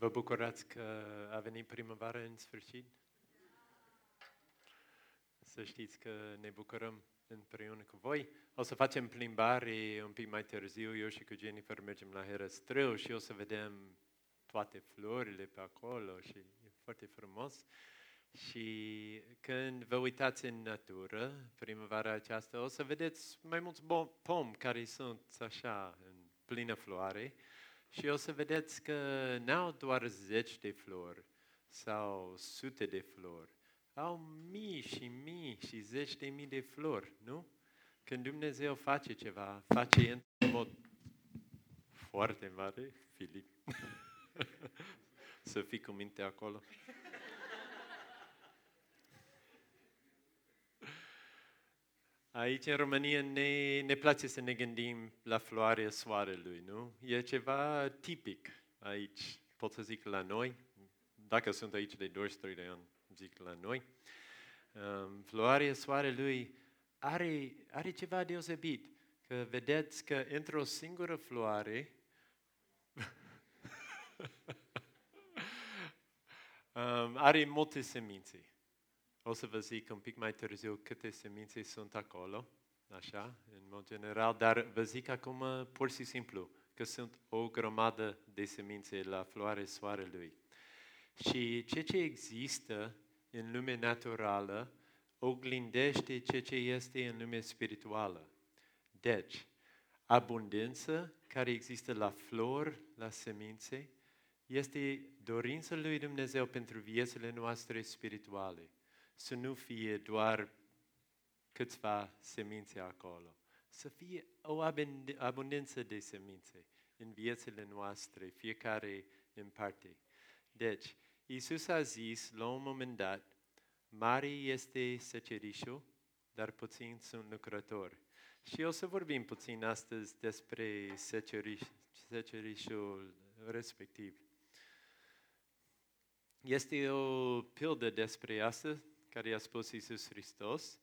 Vă bucurați că a venit primăvară în sfârșit? Să știți că ne bucurăm împreună cu voi. O să facem plimbare un pic mai târziu. Eu și cu Jennifer mergem la Herăstrău și o să vedem toate florile pe acolo și e foarte frumos. Și când vă uitați în natură, primăvara aceasta, o să vedeți mai mulți pomi care sunt așa în plină floare. Și o să vedeți că n-au doar 10 de flori sau 100 de flori. Au mii și mii și 10.000 de flori, nu? Când Dumnezeu face ceva, face într-un mod foarte mare, Filip. Să fii cu minte acolo. Aici, în România, ne place să ne gândim la floarea soarelui, nu? E ceva tipic aici, pot să zic la noi. Dacă sunt aici de 23 de ani, zic la noi. Floarea soarelui are ceva deosebit. Că vedeți că într-o singură floare are multe semințe. O să vă zic un pic mai târziu câte semințe sunt acolo, așa, în mod general, dar vă zic acum pur și simplu că sunt o grămadă de semințe la floarea soarelui. Și ceea ce există în lumea naturală oglindește ceea ce este în lumea spirituală. Deci, abundența care există la flori, la semințe, este dorința lui Dumnezeu pentru viețile noastre spirituale. Să nu fie doar câțiva semințe acolo. Să fie o abundență de semințe în viețile noastre, fiecare în parte. Deci, Iisus a zis la un moment dat, mare este secerișul, dar puțin sunt lucrători. Și o să vorbim puțin astăzi despre secerișul respectiv. Este o pildă despre asta, care i-a spus Iisus Hristos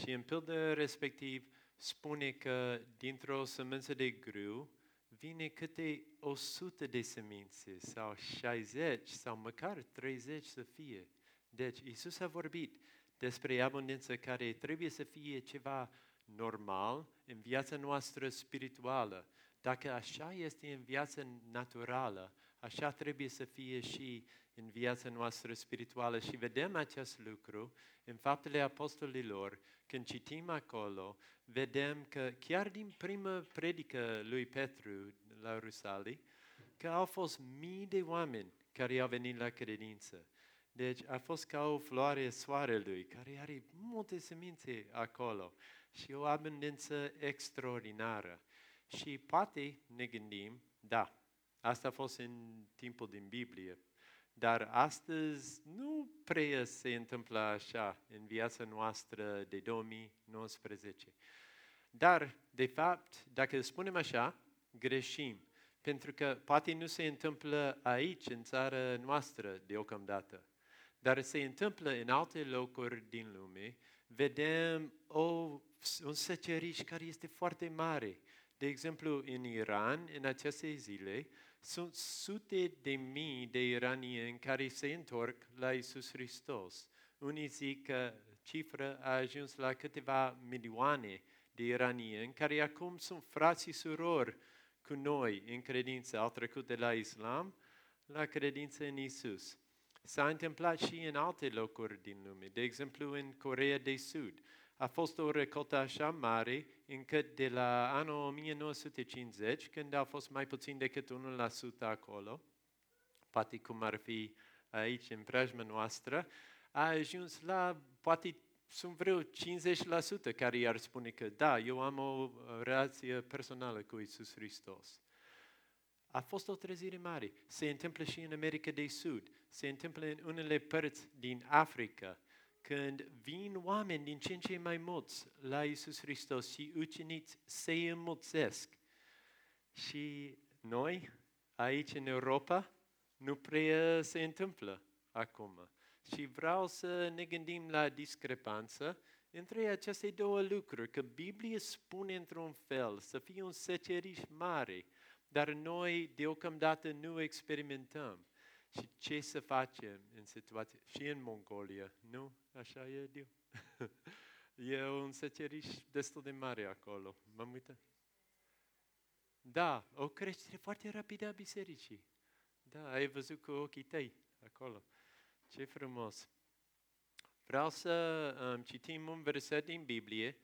și în pildă respectiv spune că dintr-o sămânță de grâu vine câte 100 de semințe sau 60 sau măcar 30 să fie. Deci Iisus a vorbit despre abundență care trebuie să fie ceva normal în viața noastră spirituală. Dacă așa este în viața naturală, așa trebuie să fie și în viața noastră spirituală. Și vedem acest lucru în Faptele Apostolilor. Când citim acolo, vedem că chiar din prima predică lui Petru la Rusalii, că au fost mii de oameni care au venit la credință. Deci a fost ca o floare soarelui, care are multe semințe acolo și o abundență extraordinară. Și poate ne gândim, da, asta a fost în timpul din Biblie, dar astăzi nu prea se întâmplă așa în viața noastră de 2019. Dar, de fapt, dacă spunem așa, greșim, pentru că poate nu se întâmplă aici, în țara noastră, deocamdată, dar se întâmplă în alte locuri din lume. Vedem un seceriș care este foarte mare. De exemplu, în Iran, în aceste zile, sunt sute de mii de iranieni care se întorc la Iisus Hristos. Unii zic că cifra a ajuns la câteva milioane de iranieni care acum sunt frați și surori cu noi în credință. Au trecut de la Islam la credință în Iisus. S-a întâmplat și în alte locuri din lume, de exemplu în Coreea de Sud. A fost o recoltă așa mare încât de la anul 1950, când a fost mai puțin decât 1% acolo, poate cum ar fi aici în preajma noastră, a ajuns la, poate sunt vreo 50% care i-ar spune că da, eu am o relație personală cu Iisus Hristos. A fost o trezire mare. Se întâmplă și în America de Sud, se întâmplă în unele părți din Africa, când vin oameni din ce în ce mai mulți la Iisus Hristos și uceniți se înmulțesc. Și noi, aici în Europa, nu prea se întâmplă acum. Și vreau să ne gândim la discrepanță între aceste două lucruri, că Biblia spune într-un fel să fie un seceriș mare, dar noi deocamdată nu experimentăm. Și ce să facem în situație? Și în Mongolia, nu? Așa e Dio. E un seceriș destul de mare acolo. M-am uitat. Da, o creștere foarte rapidă a bisericii. Da, ai văzut cu ochii tăi acolo. Ce frumos! Vreau să citim un verset din Biblie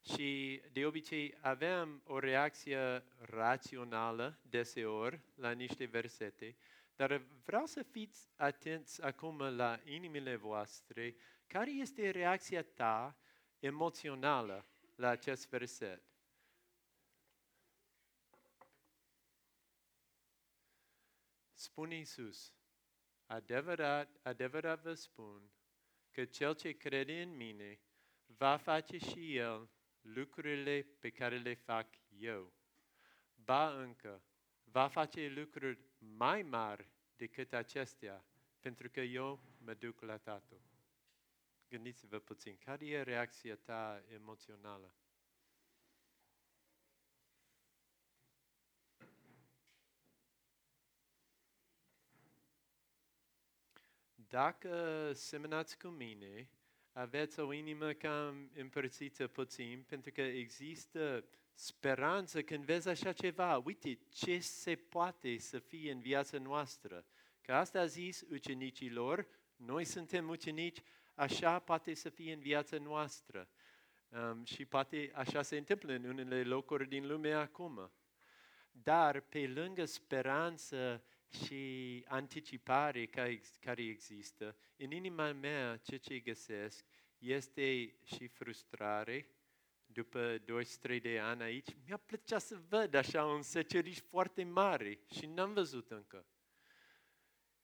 și de obicei avem o reacție rațională deseori la niște versete, dar vreau să fiți atenți acum la inimile voastre, care este reacția ta emoțională la acest verset. Spune Iisus, adevărat, adevărat vă spun că cel ce crede în mine va face și el lucrurile pe care le fac eu. Ba încă, va face lucruri mai mari decât acestea, pentru că eu mă duc la Tatăl. Gândiți-vă puțin, care e reacția ta emoțională? Dacă semănați cu mine, aveți o inimă cam împărțită puțin, pentru că există speranță când vezi așa ceva. Uite ce se poate să fie în viața noastră. Că asta a zis ucenicilor, noi suntem ucenici, așa poate să fie în viața noastră. Și poate așa se întâmplă în unele locuri din lume acum. Dar pe lângă speranță și anticipare care există, în inima mea ce găsesc este și frustrare. După 23 de ani aici, mi-a plăcea să văd așa un seceriș foarte mare și n-am văzut încă.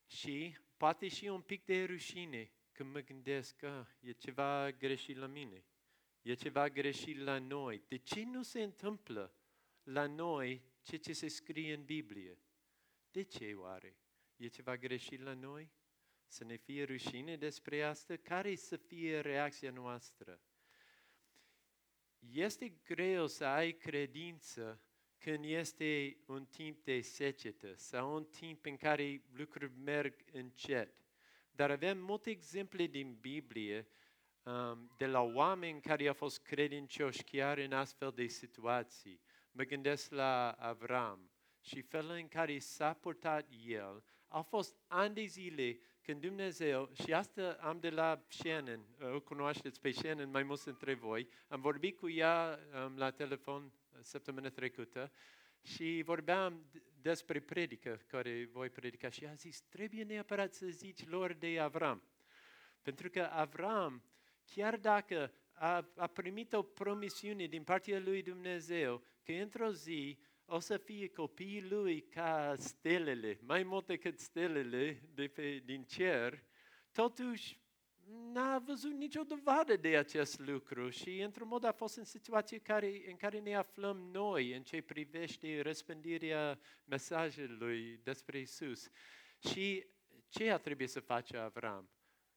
Și poate și un pic de rușine când mă gândesc că e ceva greșit la mine, e ceva greșit la noi. De ce nu se întâmplă la noi ce se scrie în Biblie? De ce oare? E ceva greșit la noi? Să ne fie rușine despre asta? Care să fie reacția noastră? Este greu să ai credință când este un timp de secetă sau un timp în care lucruri merg încet. Dar avem multe exemple din Biblie de la oameni care au fost credincioși chiar în astfel de situații. Mă gândesc la Avram. Și felul în care s-a purtat el, au fost ani de zile când Dumnezeu, și asta am de la Shannon, o cunoașteți pe Shannon mai mulți dintre voi, am vorbit cu ea la telefon săptămâna trecută și vorbeam despre predică care voi predica și a zis, trebuie neapărat să zici lor de Avram. Pentru că Avram, chiar dacă a primit o promisiune din partea lui Dumnezeu, că într-o zi o să fie copiii lui ca stelele, mai mult decât stelele din cer, totuși n-a văzut nicio dovadă de acest lucru și într-un mod a fost în situație în care ne aflăm noi în ce privește răspândirea mesajului despre Iisus. Și ce a trebuit să face Avram?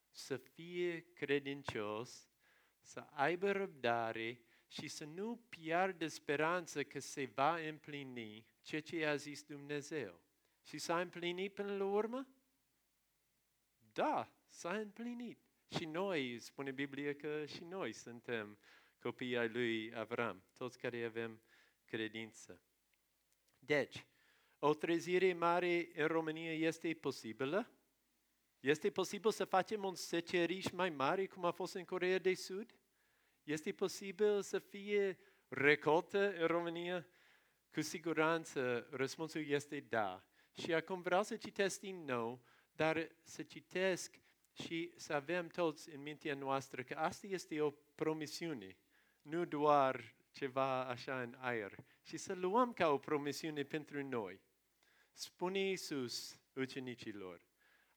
Să fie credincios, să aibă răbdare, și să nu piardă speranță că se va împlini ceea ce a zis Dumnezeu. Și s-a împlinit până la urmă? Da, s-a împlinit. Și noi, spune Biblia că și noi suntem copiii ai lui Avram, toți care avem credință. Deci, o trezire mare în România este posibilă? Este posibil să facem un seceriș mai mare cum a fost în Coreea de Sud? Este posibil să fie recoltă în România? Cu siguranță răspunsul este da. Și acum vreau să citesc din nou, dar să citesc și să avem toți în mintea noastră că asta este o promisiune, nu doar ceva așa în aer. Și să luăm ca o promisiune pentru noi. Spune Iisus ucenicilor,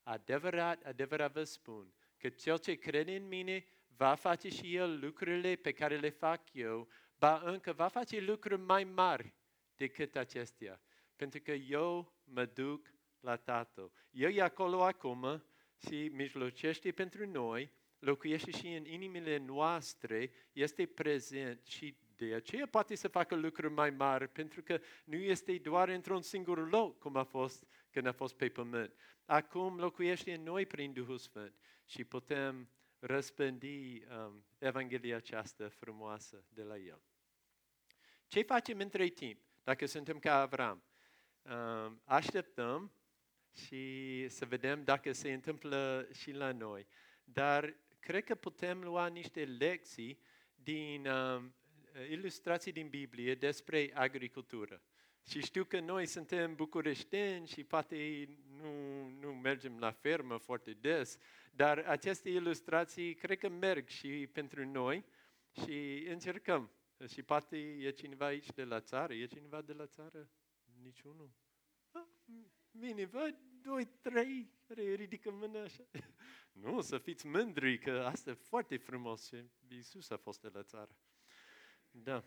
adevărat, adevărat vă spun că cel ce crede în mine va face și el lucrurile pe care le fac eu, ba încă va face lucruri mai mari decât acestea, pentru că eu mă duc la Tatăl. El e acolo acum și mijlocește pentru noi, locuiește și în inimile noastre, este prezent și de aceea poate să facă lucruri mai mari, pentru că nu este doar într-un singur loc, cum a fost când a fost pe pământ. Acum locuiește în noi prin Duhul Sfânt și putem răspândi Evanghelia aceasta frumoasă de la El. Ce facem între timp, dacă suntem ca Avram? Așteptăm și să vedem dacă se întâmplă și la noi. Dar cred că putem lua niște lecții din ilustrații din Biblie despre agricultură. Și știu că noi suntem bucureșteni și poate nu mergem la fermă foarte des, dar aceste ilustrații cred că merg și pentru noi și încercăm. Și poate e cineva aici de la țară, e cineva de la țară? Niciunul? Bine, vă, 2, 3, ridică mâna așa. Nu, să fiți mândri că asta e foarte frumos și Iisus a fost de la țară. Da.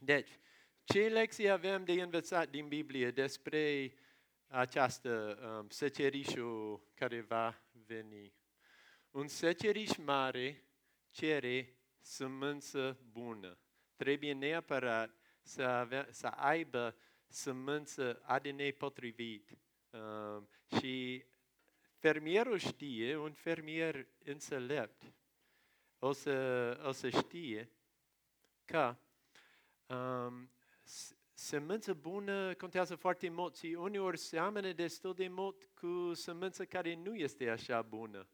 Deci, ce lecții avem de învățat din Biblie despre această secerișul care va veni? Un seceriș mare cere sămânță bună. Trebuie neapărat să aibă sămânță ADN potrivit. Și fermierul știe, un fermier înțelept, o să știe că sămânță bună contează foarte mult și uneori seamănă destul de mult cu sămânță care nu este așa bună.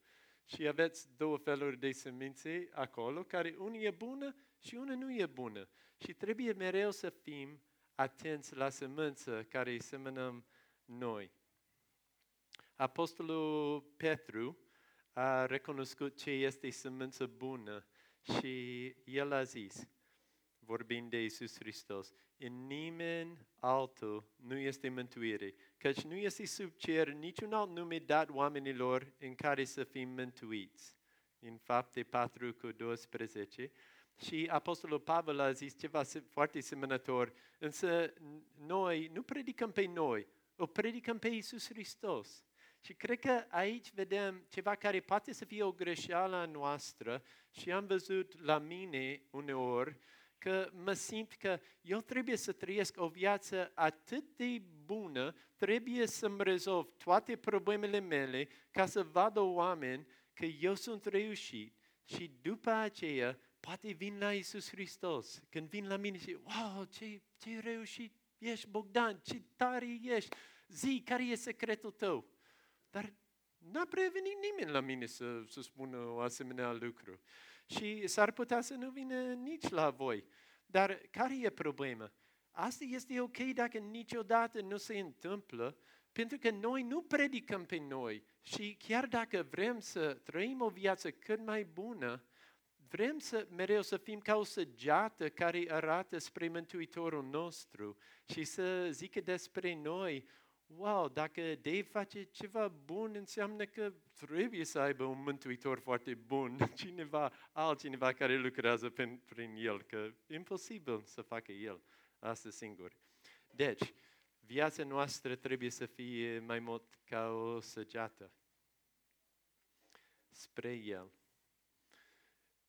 Și aveți 2 feluri de semințe acolo, care unul e bună și unul nu e bună. Și trebuie mereu să fim atenți la sămânță care îi semănăm noi. Apostolul Petru a recunoscut ce este sămânță bună și el a zis, vorbind de Iisus Hristos, în nimeni altul nu este mântuire, căci nu este sub cer niciun alt nume dat oamenilor în care să fim mântuiți. În Fapte 4:12. Și Apostolul Pavel a zis ceva foarte semănător, însă noi nu predicăm pe noi, o predicăm pe Iisus Hristos. Și cred că aici vedem ceva care poate să fie o greșeală a noastră și am văzut la mine uneori că mă simt că eu trebuie să trăiesc o viață atât de bună, trebuie să-mi rezolv toate problemele mele ca să vadă oameni că eu sunt reușit și după aceea poate vin la Iisus Hristos. Când vin la mine și wow, ce reușit ești, Bogdan, ce tare ești, zi, care e secretul tău? Dar n-a prevenit nimeni la mine să spună o asemenea lucru. Și s-ar putea să nu vină nici la voi. Dar care e problema? Asta este ok dacă niciodată nu se întâmplă, pentru că noi nu predicăm pe noi. Și chiar dacă vrem să trăim o viață cât mai bună, vrem să mereu să fim ca o săgeată care arată spre Mântuitorul nostru și să zică despre noi, wow, dacă Dave face ceva bun, înseamnă că trebuie să aibă un mântuitor foarte bun, altcineva care lucrează prin el, că e imposibil să facă el asta singur. Deci, viața noastră trebuie să fie mai mult ca o săgeată spre el.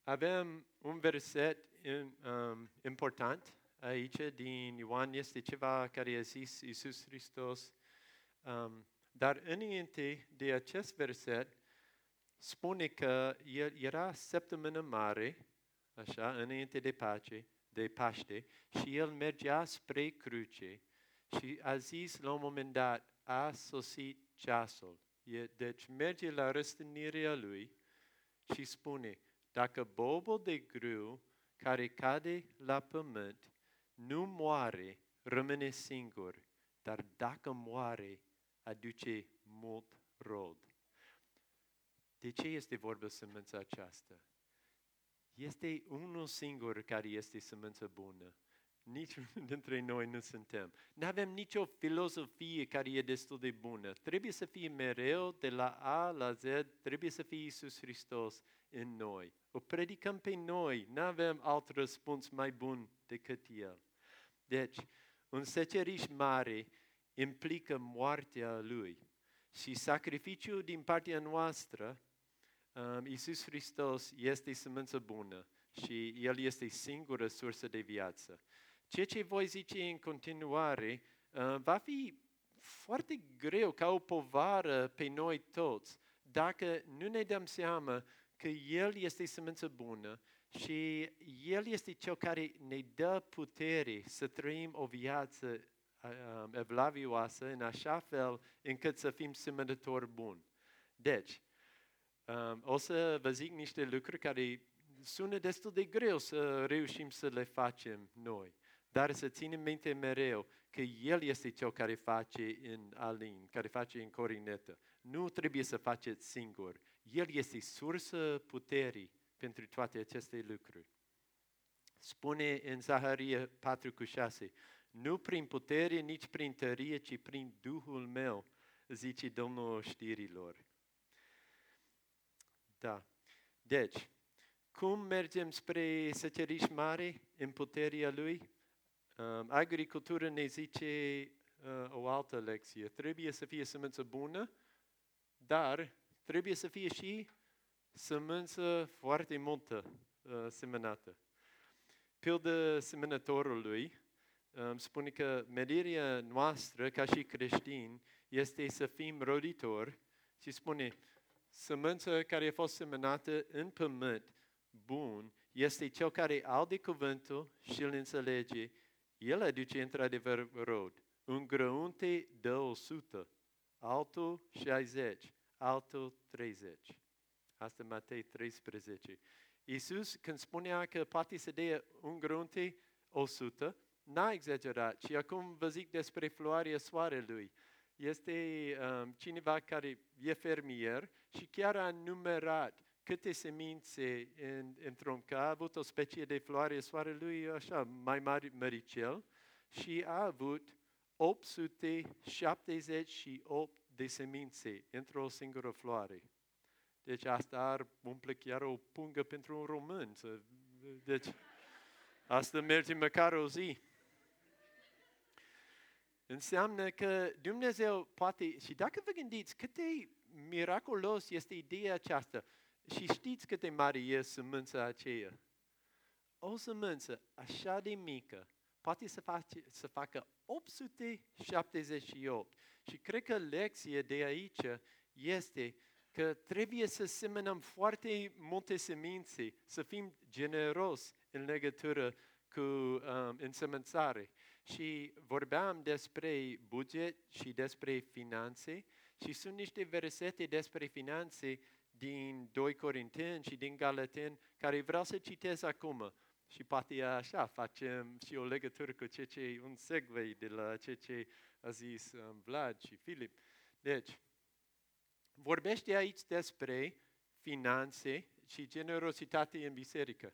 Avem un verset important aici din Ioan, este ceva care a zis Iisus Hristos. Dar înainte de acest verset spune că el era săptămână mare, așa, înainte de Paște, și el mergea spre cruce și a zis la un moment dat, a sosit ceasul. Deci merge la răstignirea lui și spune, dacă bobul de grâu care cade la pământ nu moare, rămâne singur, dar dacă moare, aduce mult rod. De ce este vorba sămânța aceasta? Este unul singur care este sămânța bună. Niciunul dintre noi nu suntem. Nu avem nicio filozofie care e destul de bună. Trebuie să fie mereu de la A la Z, trebuie să fie Iisus Hristos în noi. O predicăm pe noi, nu avem alt răspuns mai bun decât El. Deci, un seceriș mare implică moartea lui și sacrificiul din partea noastră. Iisus Hristos este sămânță bună și El este singura sursă de viață. Ceea ce voi zice în continuare va fi foarte greu, ca o povară pe noi toți, dacă nu ne dăm seama că El este sămânța bună și El este Cel care ne dă putere să trăim o viață evlavioasă în așa fel încât să fim semănători buni. Deci, o să vă zic niște lucruri care sună destul de greu să reușim să le facem noi, dar să ținem minte mereu că El este Cel care face în Alin, care face în Corinetă. Nu trebuie să faceți singuri. El este sursă puterii pentru toate aceste lucruri. Spune în Zaharie 4:6, nu prin putere, nici prin tărie, ci prin Duhul meu, zice Domnul știrilor. Da. Deci, cum mergem spre seceriș mare în puterea Lui? Agricultura ne zice o altă lecție. Trebuie să fie sămânță bună, dar trebuie să fie și sămânță foarte multă semănată. Pildă semănătorului spune că menirea noastră ca și creștini este să fim roditori și spune sămânța care a fost semănată în pământ bun este cel care aude cuvântul și îl înțelege. El aduce într-adevăr rod. Un grăunte dă 100, altul 60, altul 30. Asta Matei 13. Iisus, când spunea că poate să dea un grăunte 100, n-a exagerat. Și acum vă zic despre floarea soarelui. Este cineva care e fermier și chiar a numerat câte semințe într-un că a avut o specie de floare soarelui așa, mai mare măricel și a avut 878 de semințe într-o singură floare. Deci asta ar umple chiar o pungă pentru un român. Deci asta merge măcar o zi. Înseamnă că Dumnezeu poate, și dacă vă gândiți cât de miraculos este ideea aceasta, și știți cât de mare e sămânța aceea. O sămânță așa de mică poate să facă 878. Și cred că lecția de aici este că trebuie să semănăm foarte multe semințe, să fim generoși în legătură cu însămânțare. Și vorbeam despre buget și despre finanțe și sunt niște versete despre finanțe din 2 Corinteni și din Galateni, care vreau să citesc acum. Și poate așa facem și o legătură cu un segue de la ce a zis Vlad și Filip. Deci, vorbește aici despre finanțe și generositate în biserică.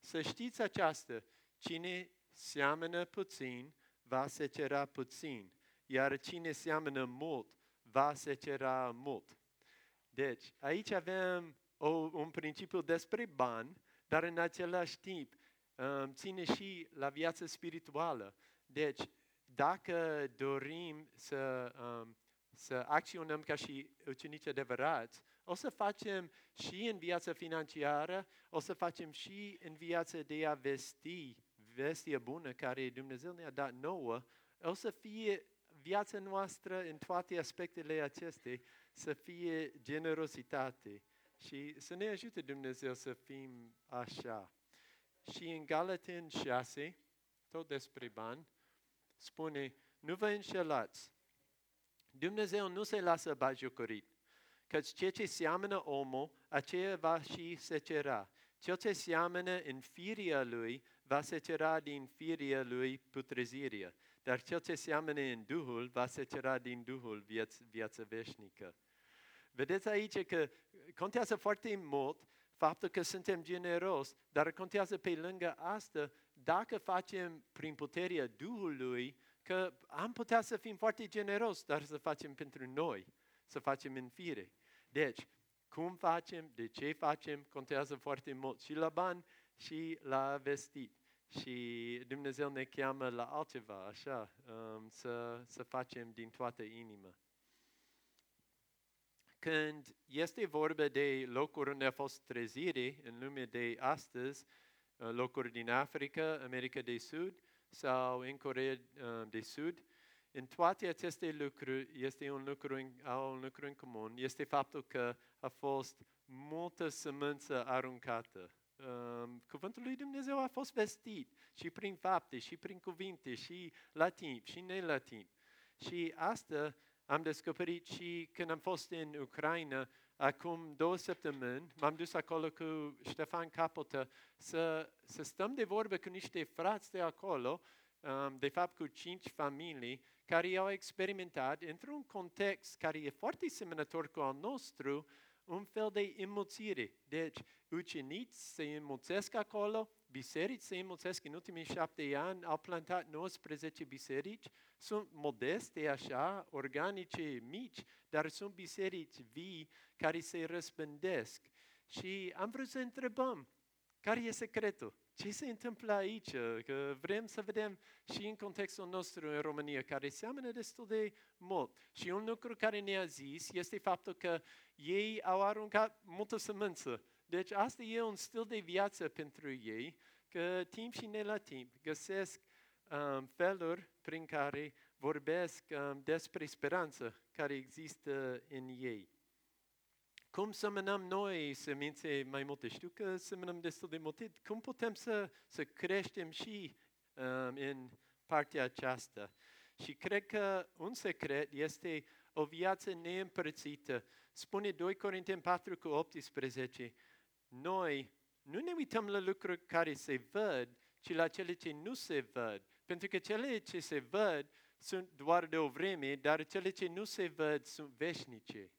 Să știți aceasta, cine seamănă puțin, va secera puțin, iar cine seamănă mult, va secera mult. Deci, aici avem un principiu despre bani, dar în același timp ține și la viața spirituală. Deci, dacă dorim să acționăm ca și ucenici adevărați, o să facem și în viața financiară, o să facem și în viața de a vesti, vestia bună care Dumnezeu ne-a dat nouă, o să fie viața noastră în toate aspectele acestei, să fie generositate și să ne ajute Dumnezeu să fim așa. Și în Galateni 6, tot despre bani, spune, nu vă înșelați, Dumnezeu nu se lasă batjocorit, căci ceea ce seamănă omul, aceea va și secera. Ceea ce seamănă în firia lui, va secera din firia lui putrezirea, dar ceea ce seamănă în Duhul, va secera din Duhul viața veșnică. Vedeți aici că contează foarte mult faptul că suntem generoși, dar contează pe lângă asta dacă facem prin puterea Duhului, că am putea să fim foarte generoși, dar să facem pentru noi, să facem în fire. Deci, cum facem, de ce facem, contează foarte mult și la bani și la vestit. Și Dumnezeu ne cheamă la altceva, așa, să facem din toată inima. Când este vorba de locuri unde a fost trezire în lumea de astăzi, locuri din Africa, America de Sud sau în Coreea de Sud, În toate aceste lucruri este un lucru în comun, este faptul că a fost multă sămânță aruncată. Cuvântul lui Dumnezeu a fost vestit și prin fapte, și prin cuvinte, și la timp, și ne la timp. Și asta am descoperit și când am fost în Ucraina, acum 2 săptămâni, m-am dus acolo cu Ștefan Capota să stăm de vorbă cu niște frați de acolo, de fapt cu 5 familii, care au experimentat, într-un context care e foarte semănător cu al nostru, un fel de înmulțire. Deci, ucenici se înmulțesc acolo, biserici se înmulțesc. În ultimii 7 ani, au plantat 19 biserici, sunt modeste așa, organice, mici, dar sunt biserici vii care se răspândesc. Și am vrut să întrebăm, care e secretul? Ce se întâmplă aici? Că vrem să vedem și în contextul nostru în România, care seamănă destul de mult. Și un lucru care ne-a zis este faptul că ei au aruncat multă sămânță. Deci asta e un stil de viață pentru ei, că timp și ne la timp găsesc feluri prin care vorbesc despre speranță care există în ei. Cum semănăm noi semințe mai multe? Știu că semănăm destul de multe. Cum putem să creștem și în partea aceasta? Și cred că un secret este o viață neîmpărțită. Spune 2 Corinteni 4:18, noi nu ne uităm la lucruri care se văd, ci la cele ce nu se văd. Pentru că cele ce se văd sunt doar de o vreme, dar cele ce nu se văd sunt veșnice.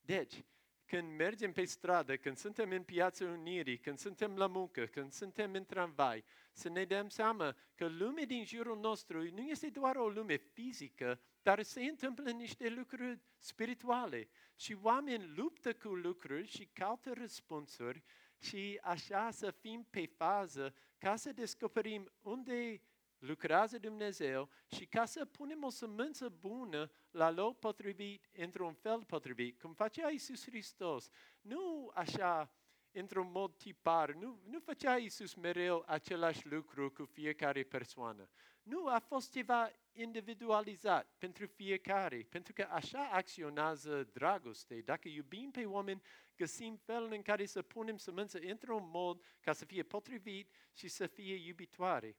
Deci, când mergem pe stradă, când suntem în Piața Unirii, când suntem la muncă, când suntem în tramvai, să ne dăm seama că lumea din jurul nostru nu este doar o lume fizică, dar se întâmplă niște lucruri spirituale. Și oamenii luptă cu lucruri și caută răspunsuri și așa să fim pe fază ca să descoperim unde lucrează Dumnezeu și ca să punem o sămânță bună la loc potrivit, într-un fel potrivit, cum facea Iisus Hristos. Nu așa, într-un mod tipar, nu făcea Iisus mereu același lucru cu fiecare persoană. Nu, a fost ceva individualizat pentru fiecare, pentru că așa acționează dragoste. Dacă iubim pe oameni, găsim felul în care să punem sămânță într-un mod ca să fie potrivit și să fie iubitoare.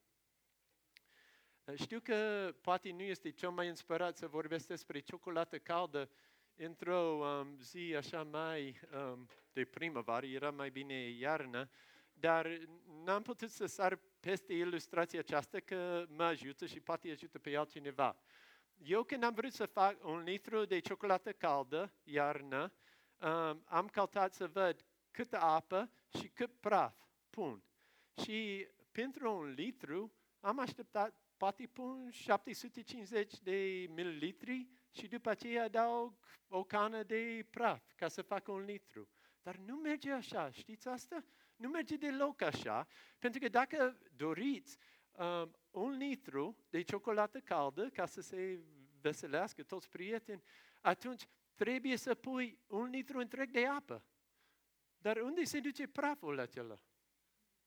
Știu că poate nu este cel mai inspirat să vorbesc despre ciocolată caldă într-o zi așa mai de primăvară, era mai bine iarnă, dar n-am putut să sar peste ilustrația aceasta că mă ajută și poate ajută pe altcineva. Eu când am vrut să fac 1 litru de ciocolată caldă, iarnă, am căutat să văd câtă apă și cât praf pun. Și pentru 1 litru am așteptat poate pun 750 de mililitri și după aceea adaug o cană de praf ca să fac 1 litru. Dar nu merge așa, știți asta? Nu merge deloc așa, pentru că dacă doriți 1 litru de ciocolată caldă ca să se veselească toți prieteni, atunci trebuie să pui 1 litru întreg de apă. Dar unde se duce praful acela?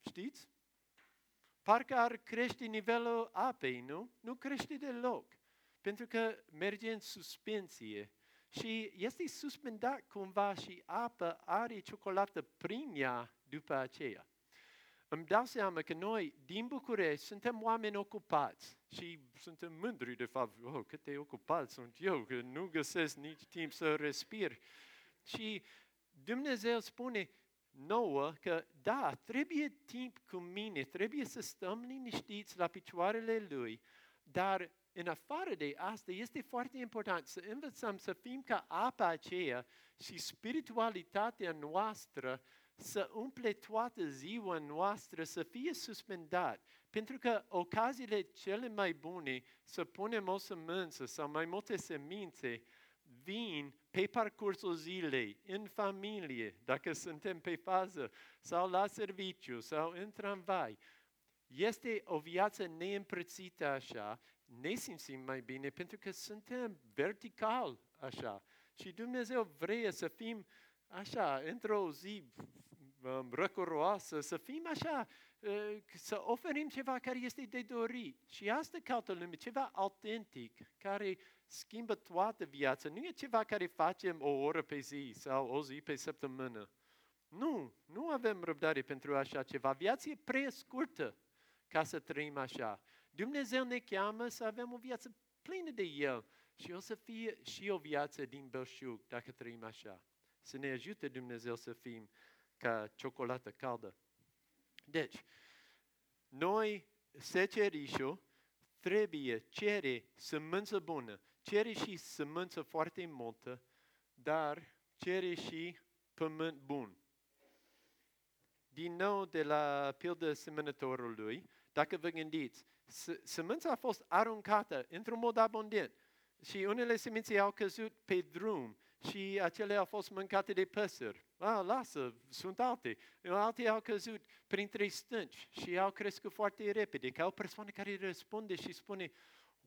Știți? Parcă ar crește nivelul apei, nu? Nu crește deloc, pentru că merge în suspensie și este suspendat cumva și apa are ciocolată prin ea după aceea. Îmi dau seama că noi din București suntem oameni ocupați și suntem mândri de fapt, oh, cât de ocupat sunt eu, că nu găsesc nici timp să respir. Și Dumnezeu spune nouă că, da, trebuie timp cu mine, trebuie să stăm liniștiți la picioarele Lui, dar în afară de asta este foarte important să învățăm să fim ca apa aceea și spiritualitatea noastră să umple toată ziua noastră, să fie suspendat, pentru că ocaziile cele mai bune să punem o sămânță sau mai multe semințe vin pe parcursul zilei, în familie, dacă suntem pe fază, sau la serviciu, sau în tramvai. Este o viață neîmpărțită așa, ne simțim mai bine, pentru că suntem vertical așa. Și Dumnezeu vrea să fim așa, într-o zi răcoroasă, să fim așa, să oferim ceva care este de dorit. Și asta caută lumea, ceva autentic, care schimbă toată viața. Nu e ceva care facem o oră pe zi sau o zi pe săptămână. Nu, nu avem răbdare pentru așa ceva. Viața e prea scurtă ca să trăim așa. Dumnezeu ne cheamă să avem o viață plină de El și o să fie și o viață din belșug dacă trăim așa. Să ne ajute Dumnezeu să fim ca ciocolată caldă. Deci, noi, secerișul, trebuie cere sămânță bună, cere și sămânță foarte multă, dar cere și pământ bun. Din nou, de la pilda semănătorului, dacă vă gândiți, sămânța a fost aruncată într-un mod abundent și unele semințe au căzut pe drum și acele au fost mâncate de păsări. Lasă, sunt alte. Alte au căzut printre stânci și au crescut foarte repede, ca o persoană care răspunde și spune,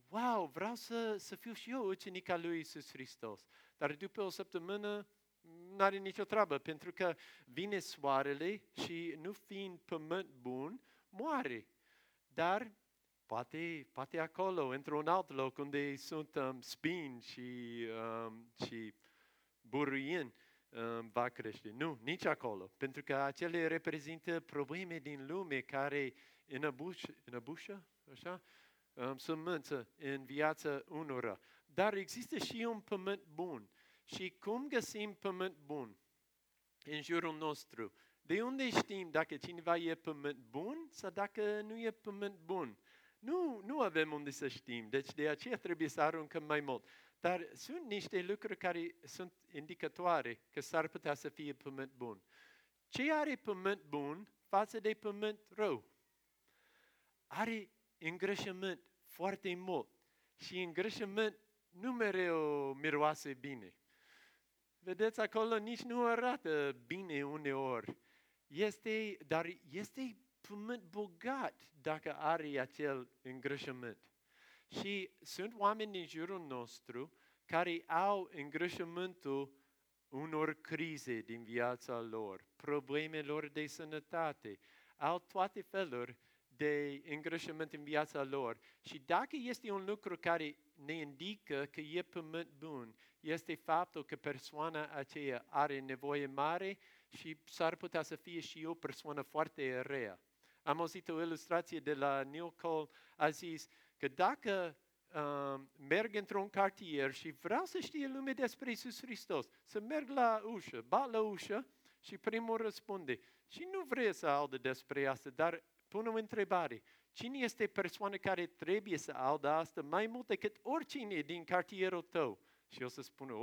wow, vreau să fiu și eu ucenic al lui Iisus Hristos. Dar după o săptămână n-are nicio treabă, pentru că vine soarele și nu fiind pământ bun, moare. Dar poate acolo, într-un alt loc unde sunt spini și buruieni, va crește. Nu, nici acolo. Pentru că acele reprezintă probleme din lume care înăbușă așa, sămânță în viața unora. Dar există și un pământ bun. Și cum găsim pământ bun în jurul nostru? De unde știm dacă cineva e pământ bun sau dacă nu e pământ bun? Nu avem unde să știm, deci de aceea trebuie să aruncăm mai mult. Dar sunt niște lucruri care sunt indicatoare că s-ar putea să fie pământ bun. Ce are pământ bun față de pământ rău? Are îngrășământ foarte mult și îngrășământ nu mereu miroase bine. Vedeți, acolo nici nu arată bine uneori. Dar este pământ bogat dacă are acel îngrășământ. Și sunt oameni din jurul nostru care au îngrășământul unor crize din viața lor, problemelor de sănătate, au toate feluri de îngrășământ în viața lor. Și dacă este un lucru care ne indică că e pământ bun, este faptul că persoana aceea are nevoie mare și s-ar putea să fie și o persoană foarte rea. Am auzit o ilustrație de la Neil Cole, a zis că dacă merg într-un cartier și vreau să știe lumea despre Iisus Hristos, să merg la ușă, bat la ușă și primul răspunde, și nu vrea să audă despre asta, dar pun o întrebare, cine este persoana care trebuie să audă asta mai mult decât oricine din cartierul tău? Și eu să spun,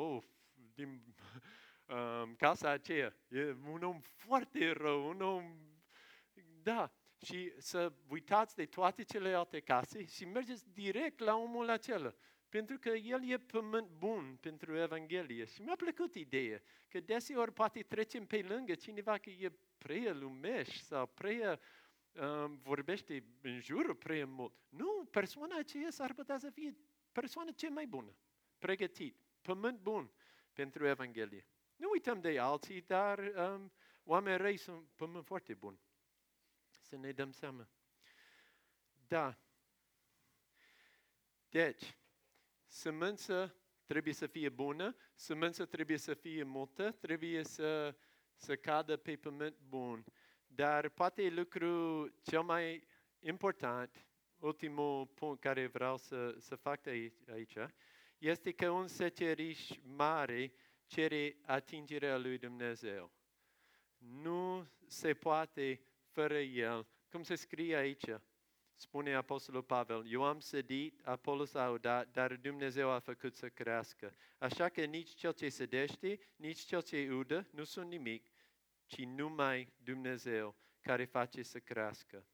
casa aceea, e un om foarte rău, un om... Da, și să uitați de toate celelalte case și mergeți direct la omul acela, pentru că el e pământ bun pentru Evanghelie. Și mi-a plăcut ideea că deseori poate trecem pe lângă cineva că e prea lumeș sau prea vorbește în jurul prea mult. Nu, persoana aceea s-ar putea să fie persoana cea mai bună, pregătit, pământ bun pentru Evanghelie. Nu uităm de alții, dar oamenii răi sunt pământ foarte bun. Să ne dăm seama. Da. Deci, sămânță trebuie să fie bună, sămânță trebuie să fie multă, trebuie să cadă pe pământ bun. Dar poate lucru cel mai important, ultimul punct care vreau să fac aici, este că un seceriș mare cere atingerea lui Dumnezeu. Nu se poate fără el. Cum se scrie aici? Spune Apostolul Pavel, eu am sădit, Apollos a udat, dar Dumnezeu a făcut să crească. Așa că nici cel ce sădește, nici cel ce udă, nu sunt nimic, ci numai Dumnezeu care face să crească.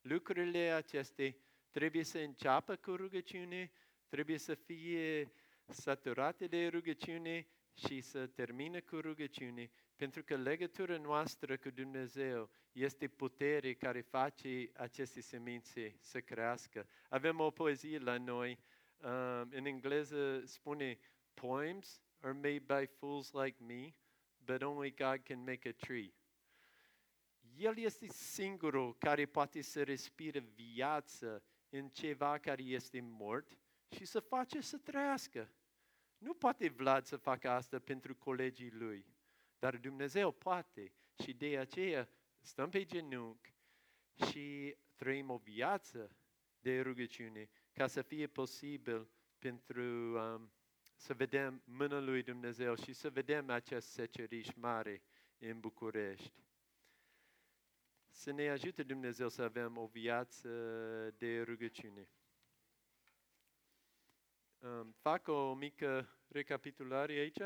Lucrurile acestea trebuie să înceapă cu rugăciune, trebuie să fie saturate de rugăciune și să termine cu rugăciune, pentru că legătura noastră cu Dumnezeu este putere care face aceste semințe să crească. Avem o poezie la noi, în engleză spune, poems are made by fools like me, but only God can make a tree. El este singurul care poate să respire viață în ceva care este mort și să face să trăiască. Nu poate Vlad să facă asta pentru colegii lui, dar Dumnezeu poate și de aceea stăm pe genunchi și trăim o viață de rugăciune ca să fie posibil pentru să vedem mâna lui Dumnezeu și să vedem acest seceriș mare în București. Să ne ajute Dumnezeu să avem o viață de rugăciune. Fac o mică recapitulare aici.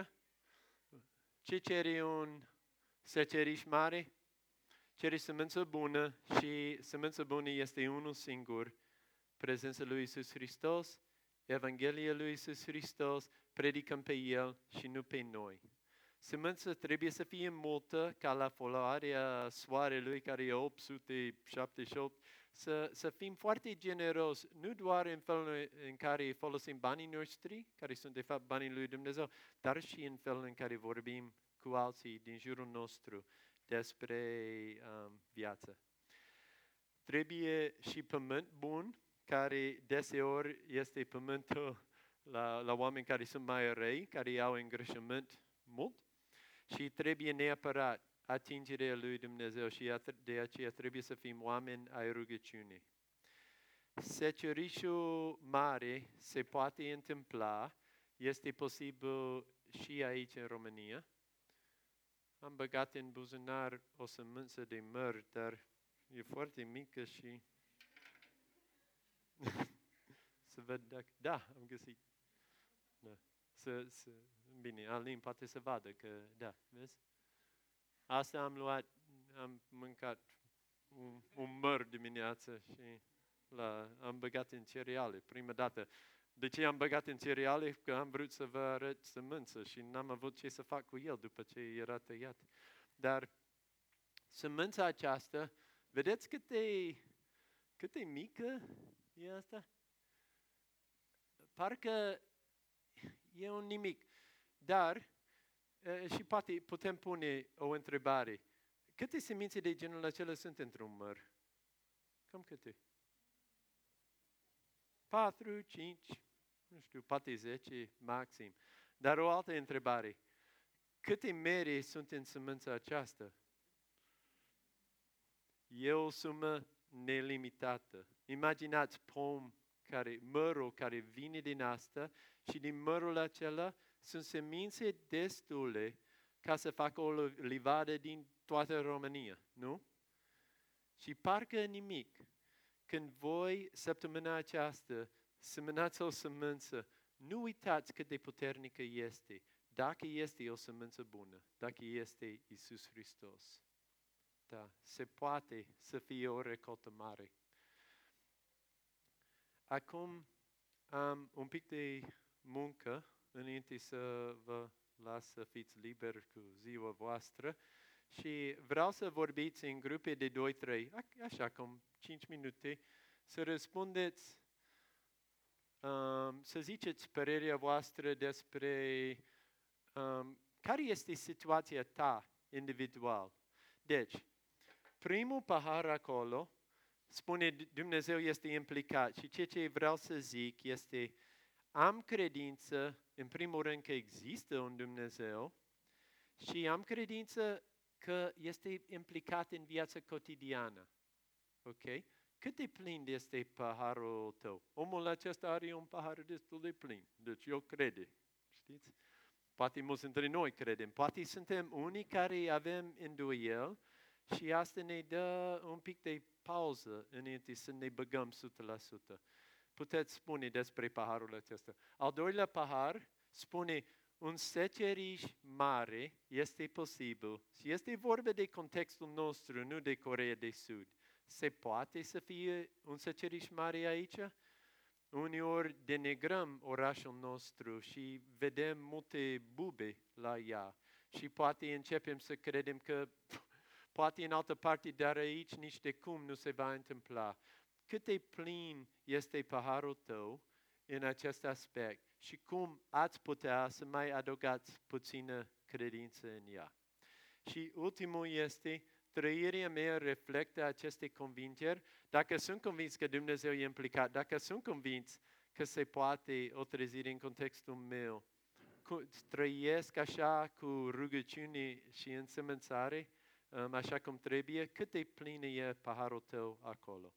Ce cere un seceriș mare? Cere sămânță bună și sămânța bună este unul singur. Prezența lui Iisus Hristos, Evanghelia lui Iisus Hristos, predicăm pe El și nu pe noi. Sămânța trebuie să fie multă ca la foloarea soarelui care e 878, să fim foarte generoși, nu doar în felul în care folosim banii noștri, care sunt de fapt banii lui Dumnezeu, dar și în felul în care vorbim cu alții din jurul nostru despre viață. Trebuie și pământ bun, care deseori este pământul la oameni care sunt mai răi, care au îngrășământ mult, și trebuie neapărat atingerea lui Dumnezeu și de aceea trebuie să fim oameni ai rugăciunii. Secerișul mare se poate întâmpla, este posibil și aici în România. Am băgat în buzunar o sămânță de măr, dar e foarte mică și să văd dacă... Da, am găsit. Da. Bine, Alin poate să vadă că... Da, vezi? Asta am luat, am mâncat un măr dimineață și am băgat în cereale, prima dată. De ce am băgat în cereale? Că am vrut să vă arăt sămânță și n-am avut ce să fac cu el după ce era tăiat. Dar sămânța aceasta, vedeți cât de mică e asta? Parcă e un nimic, dar... Și poate putem pune o întrebare. Câte semințe de genul acela sunt într-un măr? Cam câte? 4, 5, nu știu, poate 10 maxim. Dar o altă întrebare. Câte mere sunt în sămânța aceasta? E o sumă nelimitată. Imaginați mărul care vine din asta și din mărul acela sunt semințe destule ca să facă o livadă din toată România, nu? Și parcă nimic. Când voi, săptămâna aceasta, semănați o sămânță, nu uitați cât de puternică este, dacă este o sămânță bună, dacă este Iisus Hristos. Da, se poate să fie o recoltă mare. Acum am un pic de muncă, înainte să vă las să fiți liberi cu ziua voastră și vreau să vorbiți în grupe de 2-3, așa cum 5 minute, să răspundeți, să ziceți părerea voastră despre care este situația ta individual. Deci, primul pahar acolo spune Dumnezeu este implicat și ceea ce vreau să zic este: am credință, în primul rând, că există un Dumnezeu și am credință că este implicat în viața cotidiană. Ok? Cât de plin este paharul tău? Omul acesta are un pahar destul de plin, deci eu cred. Știți? Poate mulți dintre noi credem, poate suntem unii care avem îndoiel și asta ne dă un pic de pauză înainte să ne băgăm 100%. Puteți spune despre paharul acesta. Al doilea pahar spune, un seceriș mare este posibil. Și este vorba de contextul nostru, nu de Coreea de Sud. Se poate să fie un seceriș mare aici? Uneori denigrăm orașul nostru și vedem multe bube la ea. Și poate începem să credem că poate în altă parte, dar aici nici de cum nu se va întâmpla. Cât de plin este paharul tău în acest aspect și cum ați putea să mai adăugați puțină credință în ea. Și ultimul este, trăirea mea reflectă aceste convingeri? Dacă sunt convins că Dumnezeu e implicat, dacă sunt convins că se poate o trezire în contextul meu, trăiesc așa cu rugăciune și însemnățare, așa cum trebuie, cât de plin e paharul tău acolo.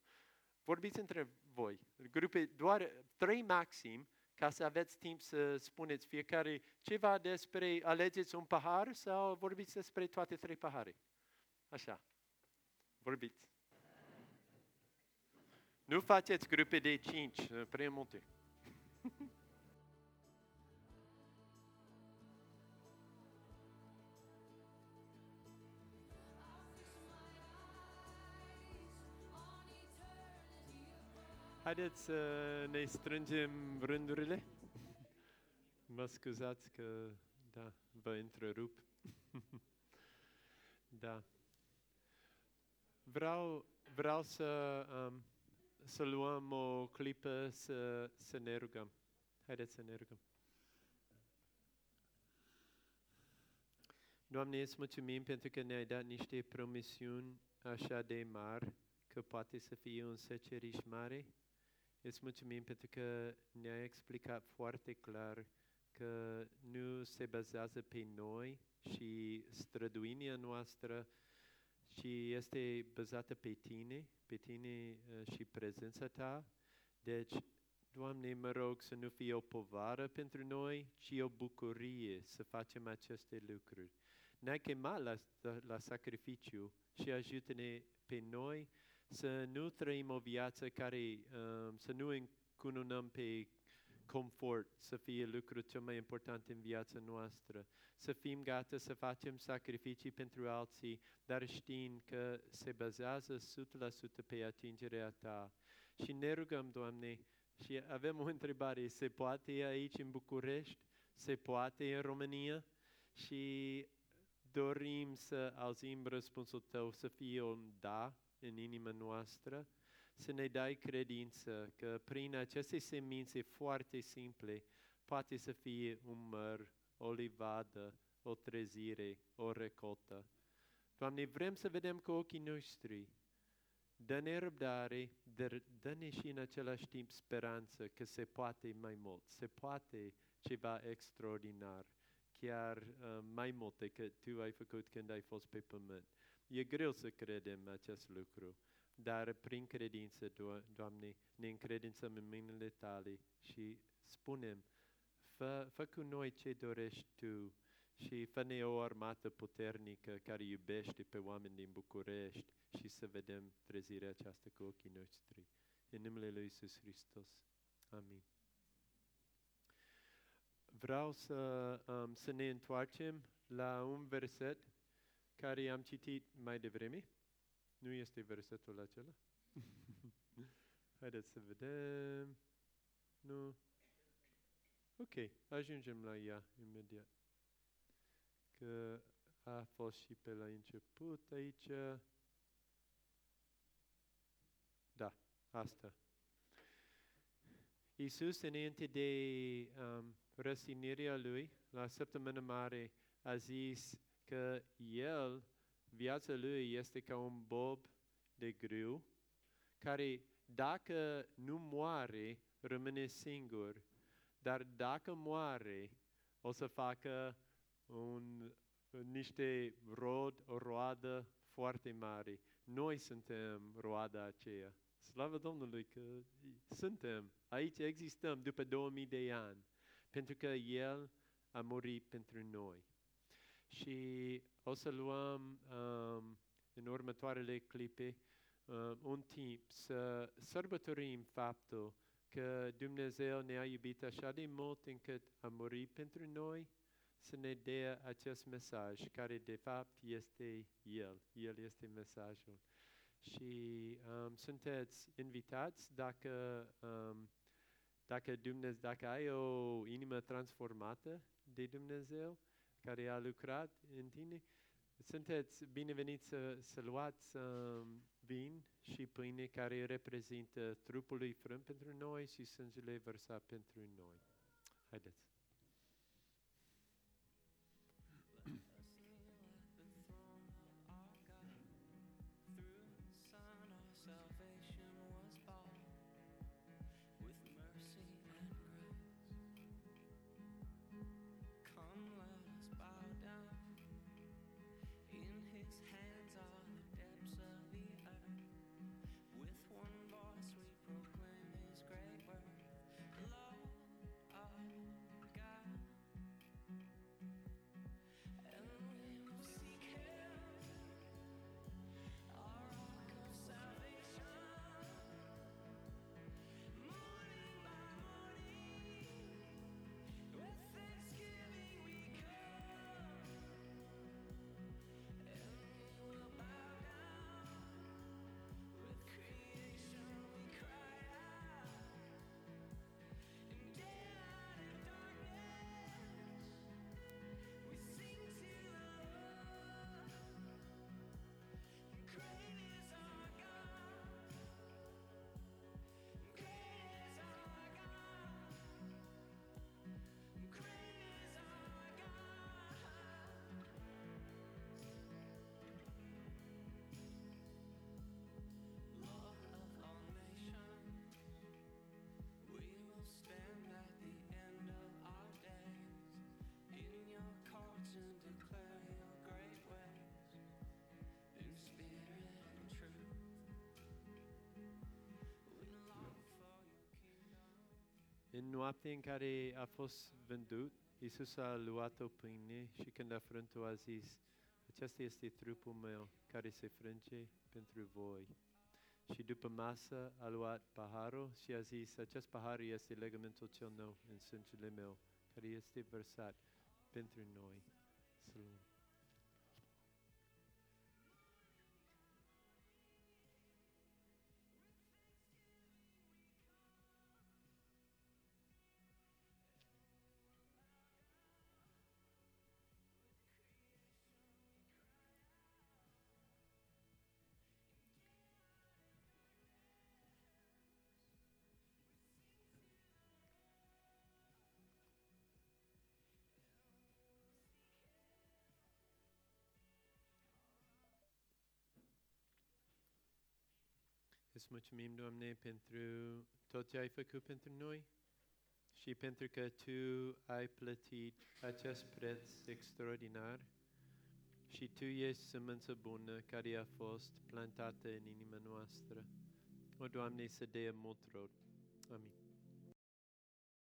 Vorbiți între voi, grupe, doar 3 maxim, ca să aveți timp să spuneți fiecare ceva despre, alegeți un pahar sau vorbiți despre toate 3 pahare. Așa, vorbiți. Nu faceți grupe de 5, prea multe. Haideți să ne strângem rândurile. Mă scuzați că, da, vă întrerup. Da. Vreau să luăm o clipă să ne rugăm. Haideți să ne rugăm. Doamne, îți mulțumim pentru că ne-ai dat niște promisiuni așa de mari, că poate să fie un seceriș mare. Îți mulțumim pentru că ne-ai explicat foarte clar că nu se bazează pe noi și străduinia noastră, ci este bazată pe tine și prezența ta. Deci, Doamne, mă rog să nu fie o povară pentru noi, ci o bucurie să facem aceste lucruri. Ne-ai chemat la sacrificiu și ajută-ne pe noi să nu trăim o viață care, să nu încununăm pe confort, să fie lucrul cel mai important în viața noastră. Să fim gata să facem sacrificii pentru alții, dar știind că se bazează 100% pe atingerea ta. Și ne rugăm, Doamne, și avem o întrebare, se poate aici în București? Se poate în România? Și dorim să auzim răspunsul tău, să fie un da în inima noastră, să ne dai credință că prin aceste semințe foarte simple poate să fie un măr, o livadă, o trezire, o recoltă. Doamne, vrem să vedem cu ochii noștri. Dă-ne răbdare, dă-ne și în același timp speranță că se poate mai mult, se poate ceva extraordinar, chiar mai mult decât tu ai făcut când ai fost pe pământ. E greu să credem acest lucru, dar prin credință, Doamne, ne încredințăm în mâinile tale și spunem, fă cu noi ce dorești tu și fă-ne o armată puternică care iubește pe oameni din București și să vedem trezirea aceasta cu ochii noștri. În numele Lui Iisus Hristos. Amin. Vreau să ne întoarcem la un verset care am citit mai devreme. Nu este versetul acela? Haideți să vedem. Nu. Ok, ajungem la ea imediat. Că a fost și pe la început aici. Da, asta. Iisus, înainte de răstignirea Lui, la săptămâna mare, a zis că El, viața Lui este ca un bob de grâu, care dacă nu moare, rămâne singur, dar dacă moare, o să facă niște roadă foarte mare. Noi suntem roada aceea. Slavă Domnului că suntem, aici existăm după 2000 de ani, pentru că El a murit pentru noi. Și o să luăm în următoarele clipe un timp să sărbătorim faptul că Dumnezeu ne-a iubit așa de mult încât a murit pentru noi, să ne dea acest mesaj care de fapt este El. El este mesajul. Și sunteți invitați dacă ai o inimă transformată de Dumnezeu, care a lucrat în tine, sunteți bineveniți să luați vin și pâine care reprezintă trupul lui frânt pentru noi și sângele vărsat pentru noi. Haideți! noapte în care a fost vândut, Iisus a luat o pâine și când a frânt-o a zis: aceasta este trupul meu care se frânge pentru voi. Și după masă a luat paharul și a zis: acest pahar este legământul cel nou în sângele meu, care este vărsat pentru noi. Slum. Îți mulțumim, Doamne, pentru tot ce ai făcut pentru noi și pentru că Tu ai plătit acest preț extraordinar și Tu ești sămânța bună care a fost plantată în inima noastră. O, Doamne, să dea mult rod. Amin.